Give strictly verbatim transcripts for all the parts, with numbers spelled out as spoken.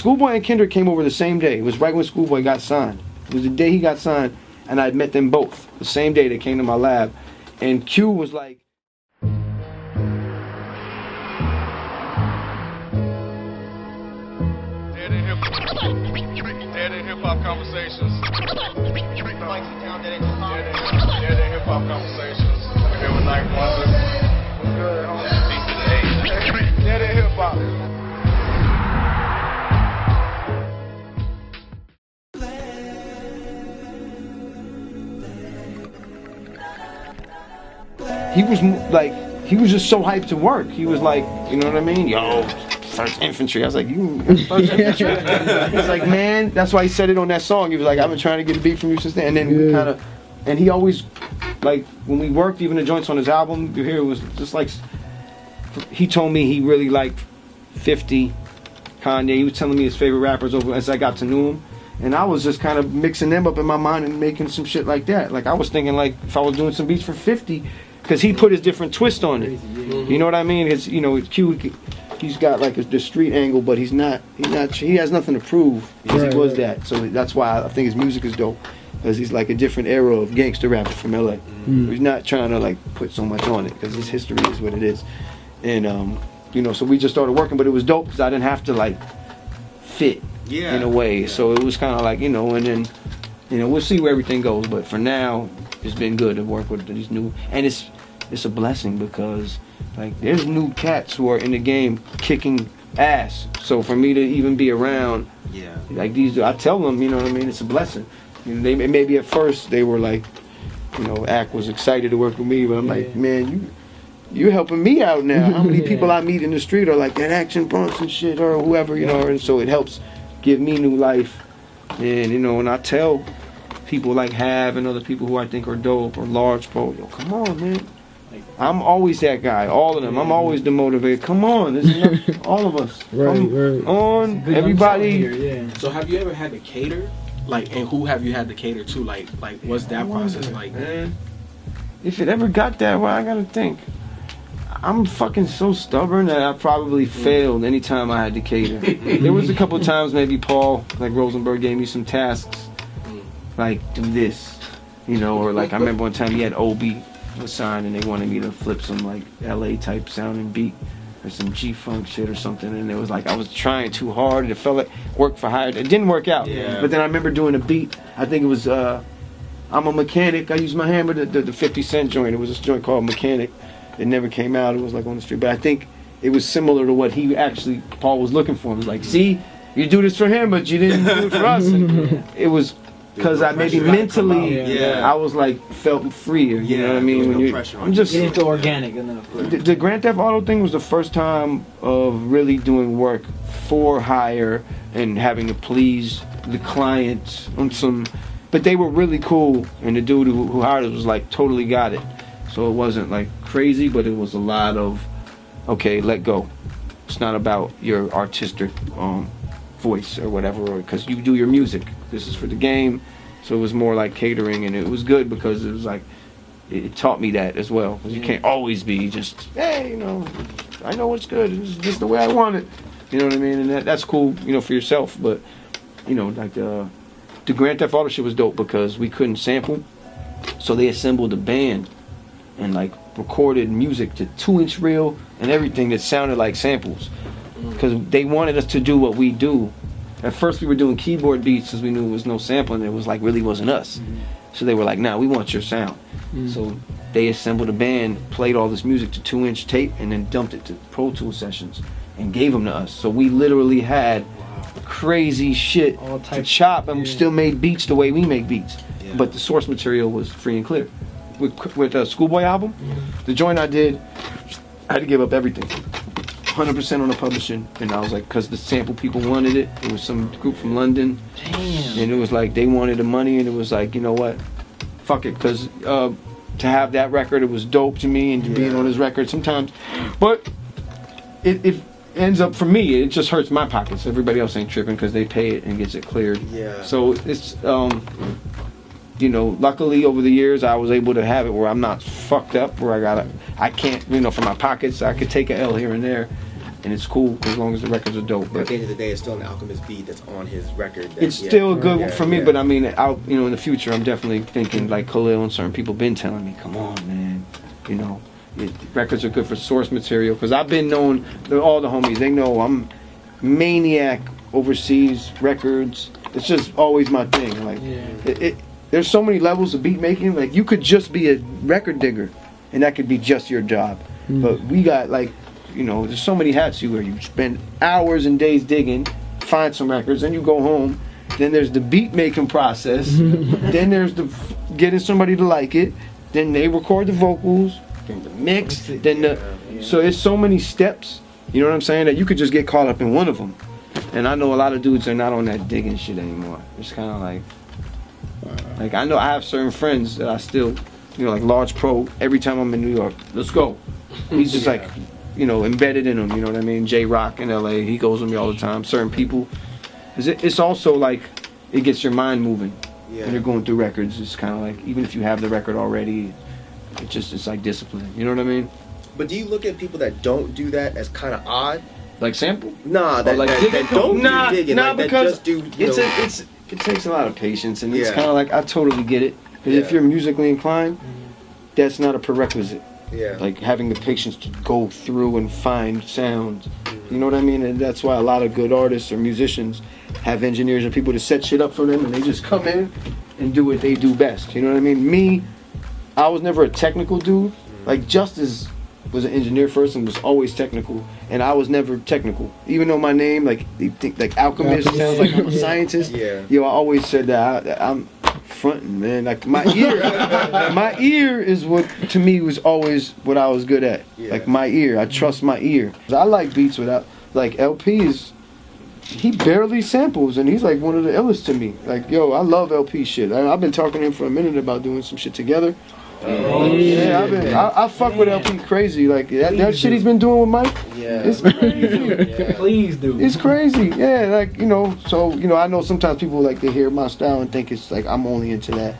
Schoolboy and Kendrick came over the same day. It was right when Schoolboy got signed. It was the day he got signed, and I met them both the same day. They came to my lab, and Q was like, Dead End Hip Hop Conversations. Dead End Hip Hop Conversations. I'm here with Night Wonder. What's good, homie? Dead End Hip Hop. He was like, he was just so hyped to work. He was like, you know what I mean? Yo, First Infantry. I was like, you First Infantry. He's like, man, that's why he said it on that song. He was like, I've been trying to get a beat from you since then. And then yeah. we kind of, and he always, like, when we worked, even the joints on his album, you hear it was just like, he told me he really liked fifty, Kanye. He was telling me his favorite rappers over as I got to know him. And I was just kind of mixing them up in my mind and making some shit like that. Like, I was thinking, like, if I was doing some beats for fifty, because he put his different twist on it. You know what I mean? His, you know, his Q, he's got like a, the street angle, but he's not, he's not, he has nothing to prove because right, he was right. that. So that's why I think his music is dope, because he's like a different era of gangster rappers from L A. Mm. He's not trying to like put so much on it because his history is what it is. And, um, you know, so we just started working, but it was dope because I didn't have to like fit yeah. in a way. Yeah. So it was kind of like, you know, and then, you know, we'll see where everything goes. But for now, it's been good to work with these new, and it's, it's a blessing because, like, there's new cats who are in the game kicking ass. So for me to even be around, yeah, like these, I tell them, you know what I mean. It's a blessing. And they maybe at first they were like, you know, Ack was excited to work with me, but I'm yeah. like, man, you, you're helping me out now. How many yeah. people I meet in the street are like that Action Bronson shit or whoever, you know. And so it helps give me new life. And you know, and I tell people like H A V and other people who I think are dope or large pro, yo, come on, man. I'm always that guy, all of them. I'm always demotivated. Come on, this is enough, all of us. Right, Come right. on, everybody. Here, yeah. So, have you ever had to cater? Like, and who have you had to cater to? Like, like what's that process it, like? Man. If it ever got that, well, I gotta think. I'm fucking so stubborn that I probably failed any time I had to cater. There was a couple of times maybe Paul, like Rosenberg, gave me some tasks, like do this, you know, or like I remember one time he had O B. Was signed and they wanted me to flip some like L A type sounding beat or some G-funk shit or something, and it was like I was trying too hard and it felt like work for hire. It didn't work out. Yeah. But then I remember doing a beat. I think it was uh, I'm a Mechanic. I used my hammer, the, the, the fifty cent joint. It was this joint called Mechanic. It never came out. It was like on the street. But I think it was similar to what he actually, Paul was looking for. He was like, see, you do this for him, but you didn't do it for us. And it was... Because I maybe mentally, yeah. Yeah. I was like, felt freer, you yeah, know what I mean? When no you, pressure I'm just, you didn't go organic enough. The, the Grand Theft Auto thing was the first time of really doing work for hire and having to please the clients on some, but they were really cool, and the dude who, who hired us was like, totally got it. So it wasn't like crazy, but it was a lot of, okay, let go. It's not about your artistic um, voice or whatever, because you do your music. This is for the game. So it was more like catering, and it was good because it was like, it taught me that as well. Because you can't always be just, hey, you know, I know what's good. It's just the way I want it. You know what I mean? And that, that's cool, you know, for yourself. But, you know, like the, the Grand Theft Auto shit was dope because we couldn't sample. So they assembled a band and like recorded music to two inch reel and everything that sounded like samples. Because they wanted us to do what we do. At first we were doing keyboard beats because we knew it was no sampling. It was like really wasn't us. Mm-hmm. So they were like, nah, we want your sound. Mm-hmm. So they assembled a band, played all this music to two inch tape, and then dumped it to Pro Tools sessions and gave them to us. So we literally had wow. crazy shit all to chop and yeah. still made beats the way we make beats. Yeah. But the source material was free and clear. With, with a Schoolboy album, mm-hmm. the joint I did, I had to give up everything. one hundred percent on the publishing, and I was like, because the sample people wanted it. It was some group from London. Damn. And it was like, they wanted the money, and it was like, you know what? Fuck it, because uh, to have that record, it was dope to me, and to yeah. being on his record sometimes. But it, it ends up, for me, it just hurts my pockets. Everybody else ain't tripping because they pay it and gets it cleared. Yeah. So it's, um, you know, luckily over the years, I was able to have it where I'm not fucked up, where I gotta, I can't, you know, for my pockets, I could take an L here and there. and it's cool as long as the records are dope. But at the end of the day, it's still an Alchemist beat that's on his record. That, it's yeah, still good yeah, for me, yeah. But I mean, I'll, you know, in the future, I'm definitely thinking like Khalil and certain people been telling me, come on, man, you know, it, records are good for source material, because I've been known, all the homies, they know I'm maniac overseas records. It's just always my thing. Like, yeah. it, it, there's so many levels of beat making. Like, you could just be a record digger, and that could be just your job. Mm-hmm. But we got like, you know, there's so many hats you wear. You spend hours and days digging, find some records, then you go home. Then there's the beat making process. Then there's the getting somebody to like it. Then they record the vocals, then the mix, then the. Yeah, yeah. So it's so many steps. You know what I'm saying? That you could just get caught up in one of them. And I know a lot of dudes are not on that digging shit anymore. It's kind of like, wow. Like I know I have certain friends that I still, you know, like Large Pro. Every time I'm in New York, let's go. He's just yeah. like, you know, embedded in them. You know what I mean? Jay Rock in L A, he goes with me all the time. Certain people, it's also like it gets your mind moving. Yeah. When you're going through records, it's kind of like even if you have the record already, it just it's like discipline. You know what I mean? But do you look at people that don't do that as kind of odd? Like sample? Nah, that, like that, that don't nah, do digging. Nah, like because just do, it's know. a, it's, it takes a lot of patience, and yeah. it's kind of like I totally get it. Because yeah. if you're musically inclined, that's not a prerequisite. Yeah. Like having the patience to go through and find sounds. Mm-hmm. You know what I mean? And that's why a lot of good artists or musicians have engineers or people to set shit up for them, and they just come in and do what they do best. You know what I mean? Me, I was never a technical dude. Mm-hmm. Like Justice was an engineer first and was always technical, and I was never technical. Even though my name, like they think like alchemist sounds like I'm a scientist. Yeah. Yo, I always said that I, I'm fronting, man. Like my ear, my ear is what to me was always what I was good at. Yeah. Like my ear, I trust my ear. I like beats without like L Ps. He barely samples, and he's like one of the illest to me. Like yo, I love L P shit. I, I've been talking to him for a minute about doing some shit together. Oh, yeah, yeah, I've been, I, I fuck man. with L P crazy. Like that, that shit he's been doing with Mike. Yeah, it's crazy. Yeah. Please do. It's crazy. Yeah, like you know. So you know, I know sometimes people like to hear my style and think it's like I'm only into that.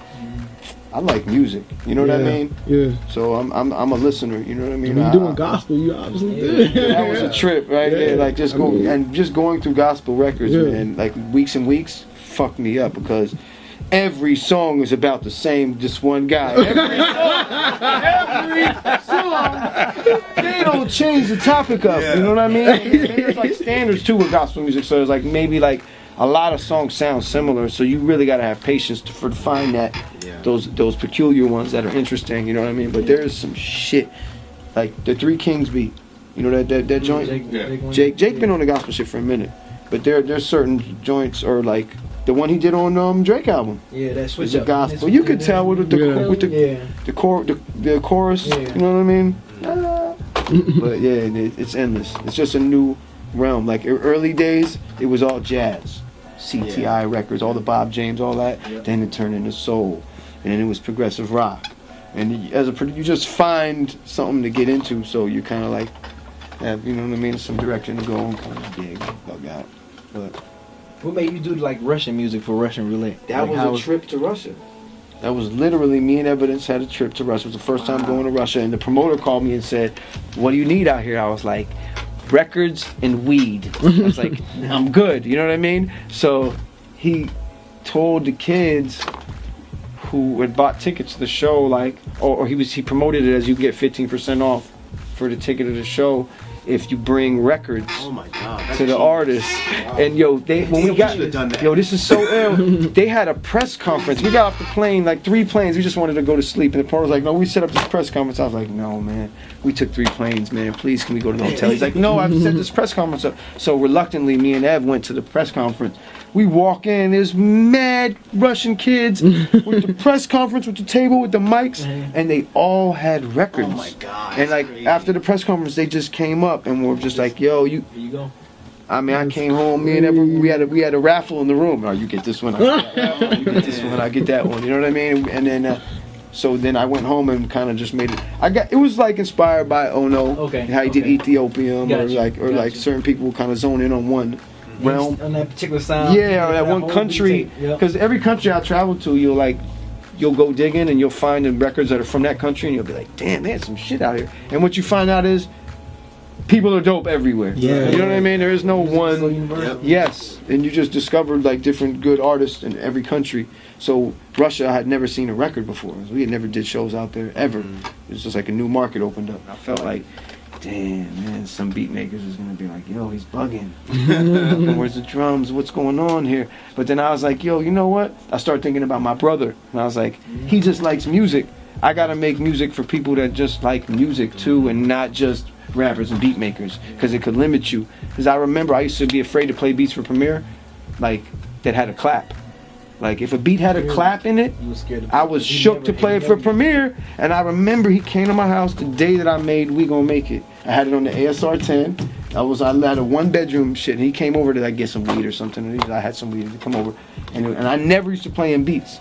I like music. You know yeah. what I mean? Yeah. So I'm I'm I'm a listener. You know what I mean? When you're doing I, gospel, you obviously did. Yeah. That was a trip, right? Yeah. Yeah, like just go I mean, and just going through gospel records, yeah. man. Like weeks and weeks, fucked me up because. Every song is about the same, just one guy. Every song, every song. They don't change the topic up, yeah. you know what I mean? There's like standards too with gospel music, so it's like maybe like a lot of songs sound similar, so you really gotta have patience to, for, to find that, yeah. those those peculiar ones that are interesting, you know what I mean? But there is some shit, like the Three Kings beat, you know that that, that joint? Jake, yeah. Jake, Jake, Jake yeah. been on the gospel shit for a minute, but there there's certain joints or like, the one he did on um, Drake album. Yeah, that's switch up. Gospel. You could tell with the yeah. with the yeah. the, cor- the the chorus. Yeah. You know what I mean? Yeah. But yeah, it, it's endless. It's just a new realm. Like early days, it was all jazz, C T I yeah. records, all the Bob James, all that. Yeah. Then it turned into soul, and then it was progressive rock. And as a producer, you just find something to get into, so you kind of like, have, you know what I mean? Some direction to go and kind of dig, bug out, but. What made you do like Russian music for Russian Relay? That like, was a was, trip to Russia. That was literally me and Evidence had a trip to Russia. It was the first wow. time going to Russia, and the promoter called me and said, "What do you need out here?" I was like, "Records and weed." I was like, "I'm good." You know what I mean? So he told the kids who had bought tickets to the show, like, or, or he was he promoted it as you get fifteen percent off for the ticket of the show. If you bring records oh my God, to the cheap. Artists, wow. and yo, they when we got yo, this is so ill. They had a press conference. We got off the plane, like three planes. We just wanted to go to sleep, and the promoter was like, "No, we set up this press conference." I was like, "No, man, we took three planes, man. Please, can we go to the hotel?" He's like, "No, I've set this press conference up." So reluctantly, me and Ev went to the press conference. We walk in, there's mad Russian kids with the press conference, with the table, with the mics, and they all had records. Oh my God. And like crazy. After the press conference, they just came up and were just like, yo, you. Here you go. I mean, I came home, me and everyone, we had a, we had a raffle in the room. Oh, you get this one, I get that one. You get this one, I get that one. You know what I mean? And then, uh, so then I went home and kind of just made it. I got it was like inspired by Oh No, okay, how he okay. did Ethiopium, gotcha, or like or gotcha. like certain people kind of zone in on one. Realm. On that particular sound, yeah, or that, that one country, because yep. every country I travel to, you'll like, you'll go digging and you'll find the records that are from that country, and you'll be like, damn, they had some shit out here. And what you find out is, people are dope everywhere. Yeah. You know what I mean? There is no one. Yep. Yes. And you just discovered like different good artists in every country. So Russia, I had never seen a record before. We had never did shows out there ever. Mm. It was just like a new market opened up. I felt like, damn, man, some beat makers is gonna be like, yo, he's bugging. Where's the drums? What's going on here? But then I was like, yo, you know what? I started thinking about my brother, and I was like, he just likes music. I gotta make music for people that just like music too, and not just rappers and beat makers, because it could limit you. Because I remember I used to be afraid to play beats for Premiere, like that had a clap. Like if a beat had a clap in it, I was shook to play it for Premiere. And I remember he came to my house the day that I made We Gonna Make It. I had it on the A S R ten. I was I had a one bedroom shit, and he came over to like get some weed or something. I had some weed to come over, and and I never used to play in beats.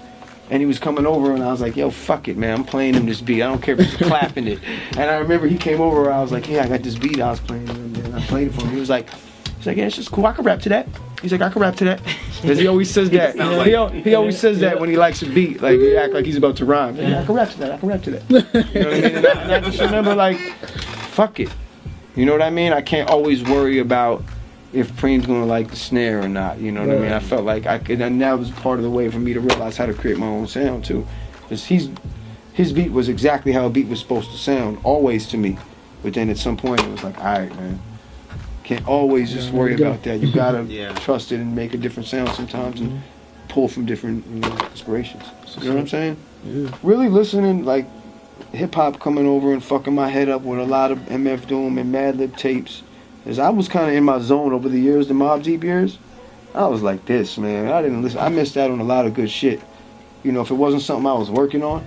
And he was coming over, and I was like, yo, fuck it, man. I'm playing him this beat. I don't care if he's clapping it. And I remember he came over, and I was like, yeah, I got this beat I was playing, and I played it for him. He was like, he's like, yeah, it's just cool. I can rap to that. He's like, I can rap to that. Because he always says that. He, he always says that when he likes a beat. Like, he act like he's about to rhyme. Like, yeah, I can rap to that. I can rap to that. You know what I mean? And I, and I just remember, like, fuck it. You know what I mean? I can't always worry about if Preem's gonna like the snare or not, you know what right. I mean? I felt like I could, and that was part of the way for me to realize how to create my own sound too. Because he's, his beat was exactly how a beat was supposed to sound, always to me. But then at some point it was like, all right, man, can't always just yeah, worry about that. You gotta yeah. trust it and make a different sound sometimes, mm-hmm. and pull from different, you know, inspirations. You know what I'm saying? Yeah. Really listening, like hip hop coming over and fucking my head up with a lot of M F Doom and Madlib tapes. Is I was kind of in my zone over the years, the Mobb Deep years. I was like this, man. I didn't listen. I missed out on a lot of good shit. You know, if it wasn't something I was working on.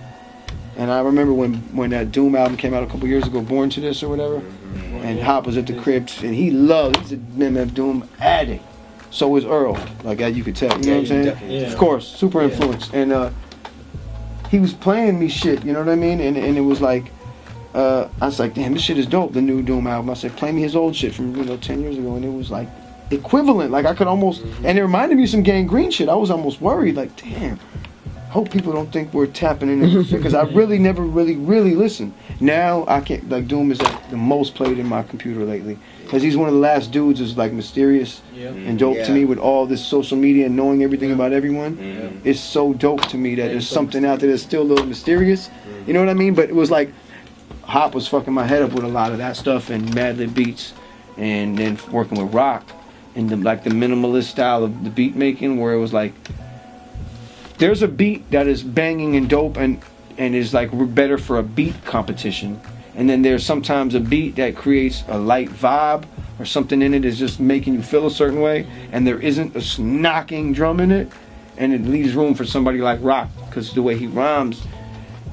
And I remember when, when that Doom album came out a couple years ago, Born to This or whatever, and Hop was at the crib, and he loved, he's an M F Doom addict. So was Earl, like you could tell. You know what I'm saying? Yeah. Of course, super influenced. And uh, he was playing me shit, you know what I mean? And, and it was like, Uh, I was like, damn, this shit is dope, the new Doom album. I said, play me his old shit from, you know, ten years ago, and it was like equivalent. Like I could almost, mm-hmm. and it reminded me of some Gang Green shit. I was almost worried, like, damn, hope people don't think we're tapping into shit, because I really never really, really listened. Now I can't, like Doom is like the most played in my computer lately, because he's one of the last dudes who's like mysterious yeah. and dope yeah. to me with all this social media and knowing everything yeah. about everyone. Yeah. It's so dope to me that yeah, there's so something mysterious. Out there that's still a little mysterious. Mm-hmm. You know what I mean? But it was like, Hop was fucking my head up with a lot of that stuff, and Madlib beats, and then working with Rock, and the, like the minimalist style of the beat making, where it was like, there's a beat that is banging and dope, and and is like better for a beat competition, and then there's sometimes a beat that creates a light vibe or something in it is just making you feel a certain way, and there isn't a knocking drum in it, and it leaves room for somebody like Rock, because the way he rhymes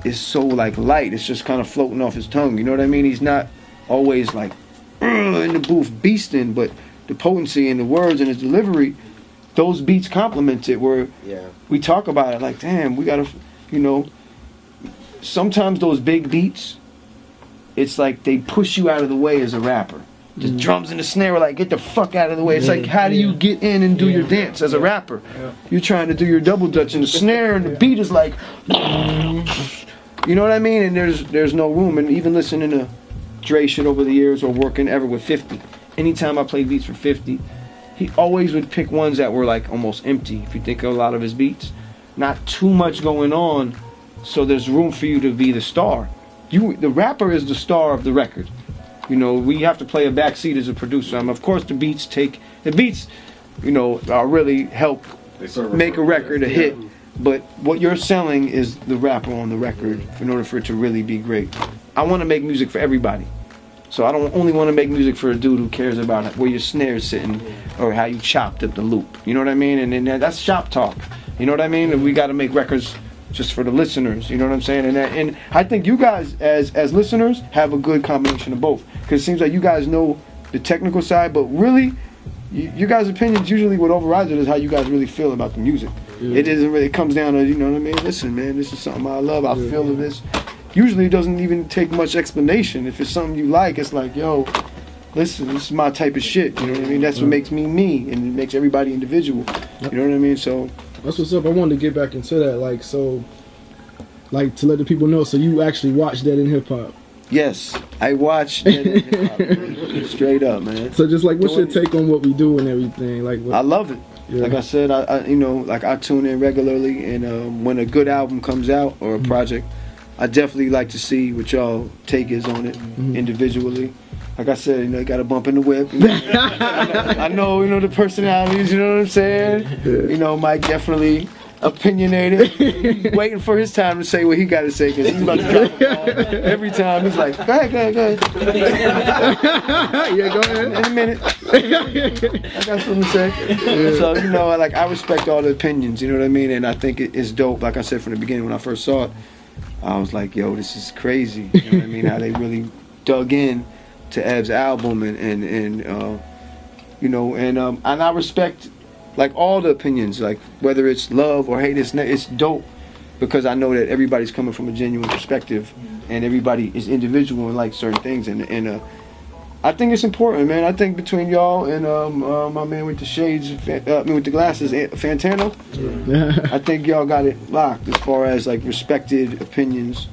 is so like light, it's just kind of floating off his tongue, you know what I mean? He's not always like in the booth beasting, but the potency and the words and his delivery, those beats complement it, where yeah. we talk about it like, damn, we gotta, you know, sometimes those big beats, it's like they push you out of the way as a rapper. The mm-hmm. drums and the snare are like, get the fuck out of the way. It's yeah. like, how do you get in and do yeah. your dance as yeah. a rapper? Yeah. You're trying to do your double dutch, and the snare and the yeah. beat is like, you know what I mean? And there's there's no room. And even listening to Dre shit over the years, or working ever with fifty, anytime I played beats for fifty, he always would pick ones that were like almost empty. If you think of a lot of his beats, not too much going on, so there's room for you to be the star. You, the rapper, is the star of the record. You know, we have to play a backseat as a producer. I mean, of course, the beats take the beats. You know, are really help make a record a hit. But what you're selling is the rapper on the record in order for it to really be great. I want to make music for everybody. So I don't only want to make music for a dude who cares about where your snare's sitting or how you chopped up the loop. You know what I mean? And, and that's shop talk. You know what I mean? And we got to make records just for the listeners. You know what I'm saying? And that, and I think you guys as as listeners have a good combination of both. Because it seems like you guys know the technical side, but really, you, you guys' opinions usually what overrides it is how you guys really feel about the music. Yeah. It isn't really, it comes down to, you know what I mean? Listen, man, this is something I love. I yeah, feel yeah. this. Usually it doesn't even take much explanation. If it's something you like, it's like, yo, listen, this is my type of shit. You know what I mean? That's yeah. what makes me me, and it makes everybody individual. Yep. You know what I mean? So that's what's up. I wanted to get back into that, like, so, like, to let the people know. So you actually watched Dead End Hip Hop. Yes, I watch Dead End Hip Hop. Straight up, man. So just like, what's your take on what we do and everything? Like, what? I love it. Yeah. Like I said, I, I you know, like I tune in regularly, and um, when a good album comes out or a project, I definitely like to see what y'all take is on it mm-hmm. individually. Like I said, you know, you got a bump in the whip. You know? I know, you know, the personalities. You know what I'm saying? Yeah. You know, Mike definitely opinionated, waiting for his time to say what he got to say, because he's about to drop the ball every time. He's like, go ahead, go ahead, go ahead. Yeah, go ahead. In a minute. I got something to say. Yeah. So, you know, like, I respect all the opinions, you know what I mean? And I think it's dope. Like I said from the beginning, when I first saw it, I was like, yo, this is crazy. You know what I mean? How they really dug in to Ev's album, and, and, and uh, you know, and, um, and I respect, like, all the opinions, like, whether it's love or hate, it's, it's dope, because I know that everybody's coming from a genuine perspective, and everybody is individual and like certain things, and, and uh, I think it's important, man. I think between y'all and um, uh, my man with the shades, uh, me with the glasses, Fantano, yeah. I think y'all got it locked as far as, like, respected opinions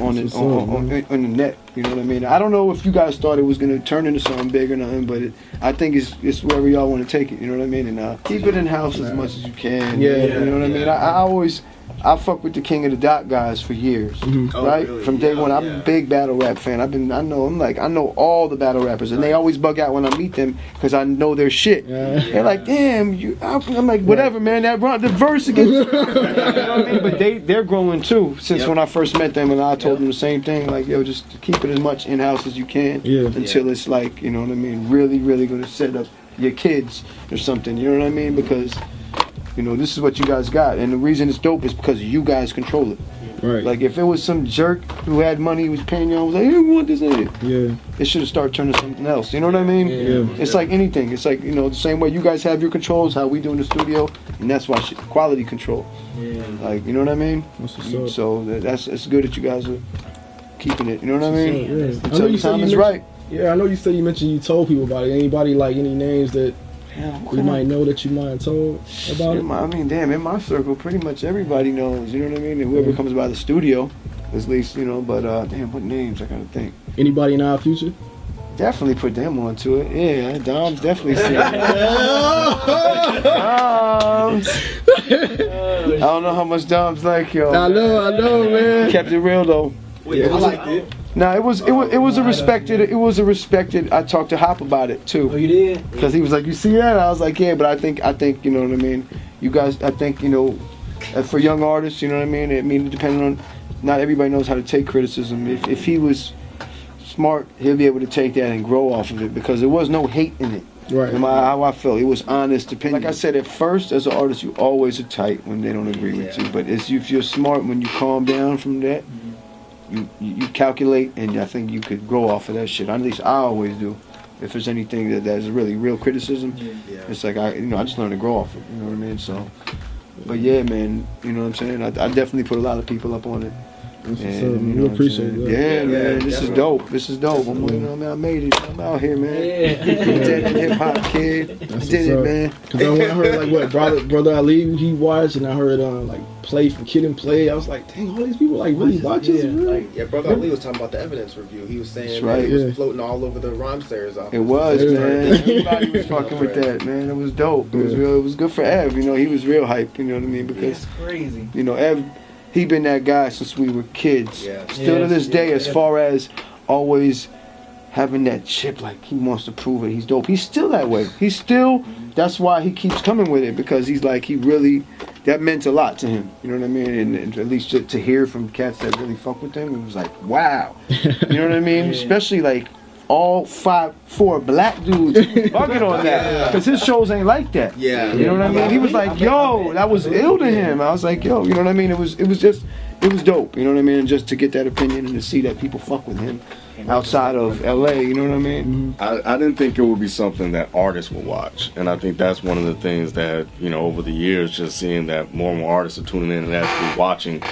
on the, on, on, on, on the net, you know what I mean? I don't know if you guys thought it was going to turn into something big or nothing, but it, I think it's it's wherever y'all want to take it, you know what I mean? And uh, keep it in-house as much as you can, yeah, you know what I mean? I, I always, I fuck with the King of the Dot guys for years, mm-hmm. oh, right? Really? From day yeah, one, I'm yeah. a big battle rap fan. I've been, I know, I'm like, I know all the battle rappers, and right. they always bug out when I meet them, because I know their shit. Yeah. Yeah. They're like, damn, you, I'm like, whatever, man, that run, the verse against you know what I mean? But they, they're growing too, since yep. when I first met them, and I told yep. them the same thing, like, yo, just keep it as much in-house as you can, yeah. until yeah. it's like, you know what I mean, really, really going to set up your kids or something, you know what I mean? Because... you know, this is what you guys got, and the reason it's dope is because you guys control it. Right. Like, if it was some jerk who had money, who was paying y'all, was like, hey, you want this in it? Yeah. It should have started turning something else. You know what I mean? Yeah. yeah. It's yeah. like anything. It's like, you know, the same way you guys have your controls, how we do in the studio, and that's why shit, quality control. Yeah. Like, you know what I mean? That's what's up. So that's it's good that you guys are keeping it. You know what that's I mean? Yeah. Until I know you the time is right. Yeah, I know you said you mentioned you told people about it. Anybody like any names that? Yeah, you might know that you might have told about it. I mean, damn, in my circle, pretty much everybody knows. You know what I mean? And whoever yeah. comes by the studio, at least, you know. But uh, damn, what names? I gotta think. Anybody in our future? Definitely put them onto it. Yeah, Dom's definitely seen it. Dom's. I don't know how much Dom's like, yo. I know, I know, man. Kept it real though. Wait, yeah. I liked it. No, it was it was it was a respected it was a respected. I talked to Hop about it too. Oh, you did? Because he was like, you see that? And I was like, yeah, but I think I think you know what I mean. You guys, I think you know, for young artists, you know what I mean. I mean, depending on, not everybody knows how to take criticism. If if he was smart, he'll be able to take that and grow off of it, because there was no hate in it. Right. No matter how I felt, it was honest opinion. Like I said, at first, as an artist, you always are tight when they don't agree yeah. with you. But it's, if you're smart, when you calm down from that. You, you calculate, and I think you could grow off of that shit. At least I always do. If there's anything that that's really real criticism, yeah, yeah. it's like I, you know, I just learned to grow off it. You know what I mean? So, but yeah, man, you know what I'm saying. I, I definitely put a lot of people up on it. And, you know, we appreciate that. Yeah, yeah, man, this definitely. is dope. This is dope. I'm, you know, I, mean, I made it. I'm out here, man. Yeah. Dead End Hip Hop kid. That's I did it, up. man. Because I, I heard like what brother, brother Ali he watched, and I heard uh, like Play from Kid and Play. I was like, dang, all these people like really watch this. Yeah, really? Like, yeah brother Ali was talking about the Evidence review. He was saying right. that it yeah. was floating all over the Rhyme Sayers office. It was, yeah. man. Everybody was fucking with that, man. It was dope. Yeah. It was real. It was good for Ev. You know, he was real hype. You know what I mean? Because yeah, crazy. You know, Ev. He been that guy since we were kids. Yeah. Still yeah, to this day, yeah, as yeah. far as always having that chip, like he wants to prove it. He's dope. He's still that way. He's still. That's why he keeps coming with it, because he's like he really. That meant a lot to him. You know what I mean? And, and at least to, to hear from cats that really fuck with him, it was like, wow. You know what I mean? Yeah. Especially like. All five, four black dudes bugging on that, because his shows ain't like that. Yeah, you know what I mean. He was like, "Yo, that was ill to him." I was like, "Yo, you know what I mean." It was, it was just, it was dope. You know what I mean. And just to get that opinion and to see that people fuck with him outside of L A. You know what I mean. I, I didn't think it would be something that artists would watch, and I think that's one of the things that, you know, over the years, just seeing that more and more artists are tuning in and actually watching,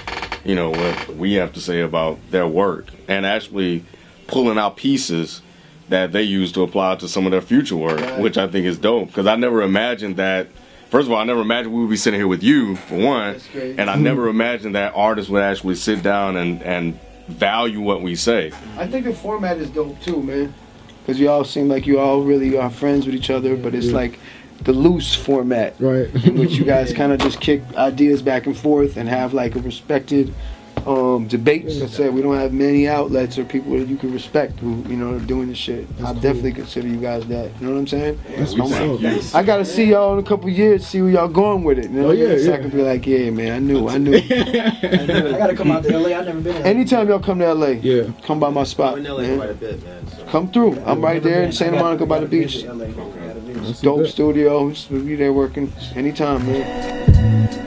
you know, what we have to say about their work, and actually pulling out pieces that they use to apply to some of their future work, right. which I think is dope, because I never imagined that. First of all, I never imagined we would be sitting here with you, for one, and I never imagined that artists would actually sit down and, and value what we say. I think the format is dope too, man. Because you all seem like you all really are friends with each other, yeah, but it's yeah. like the loose format. Right. In which you guys kind of just kick ideas back and forth and have like a respected um, debate. Yeah. Like I said, we don't have many outlets or people that you can respect who, you know, are doing this shit. I cool. definitely consider you guys that. You know what I'm saying? That's yeah, cool. yes. I got to see y'all in a couple of years, see where y'all going with it. You know? Oh, yeah, so yeah. I can be like, yeah, man, I knew, I knew. I, knew I got to come out to L A. I've never been to L A. Anytime y'all come to L A, yeah. come by my spot. I'm in L A man. quite a bit, man. So. Come through. Yeah, I'm right there in Santa Monica by the beach. Dope studio, just be there working anytime, man.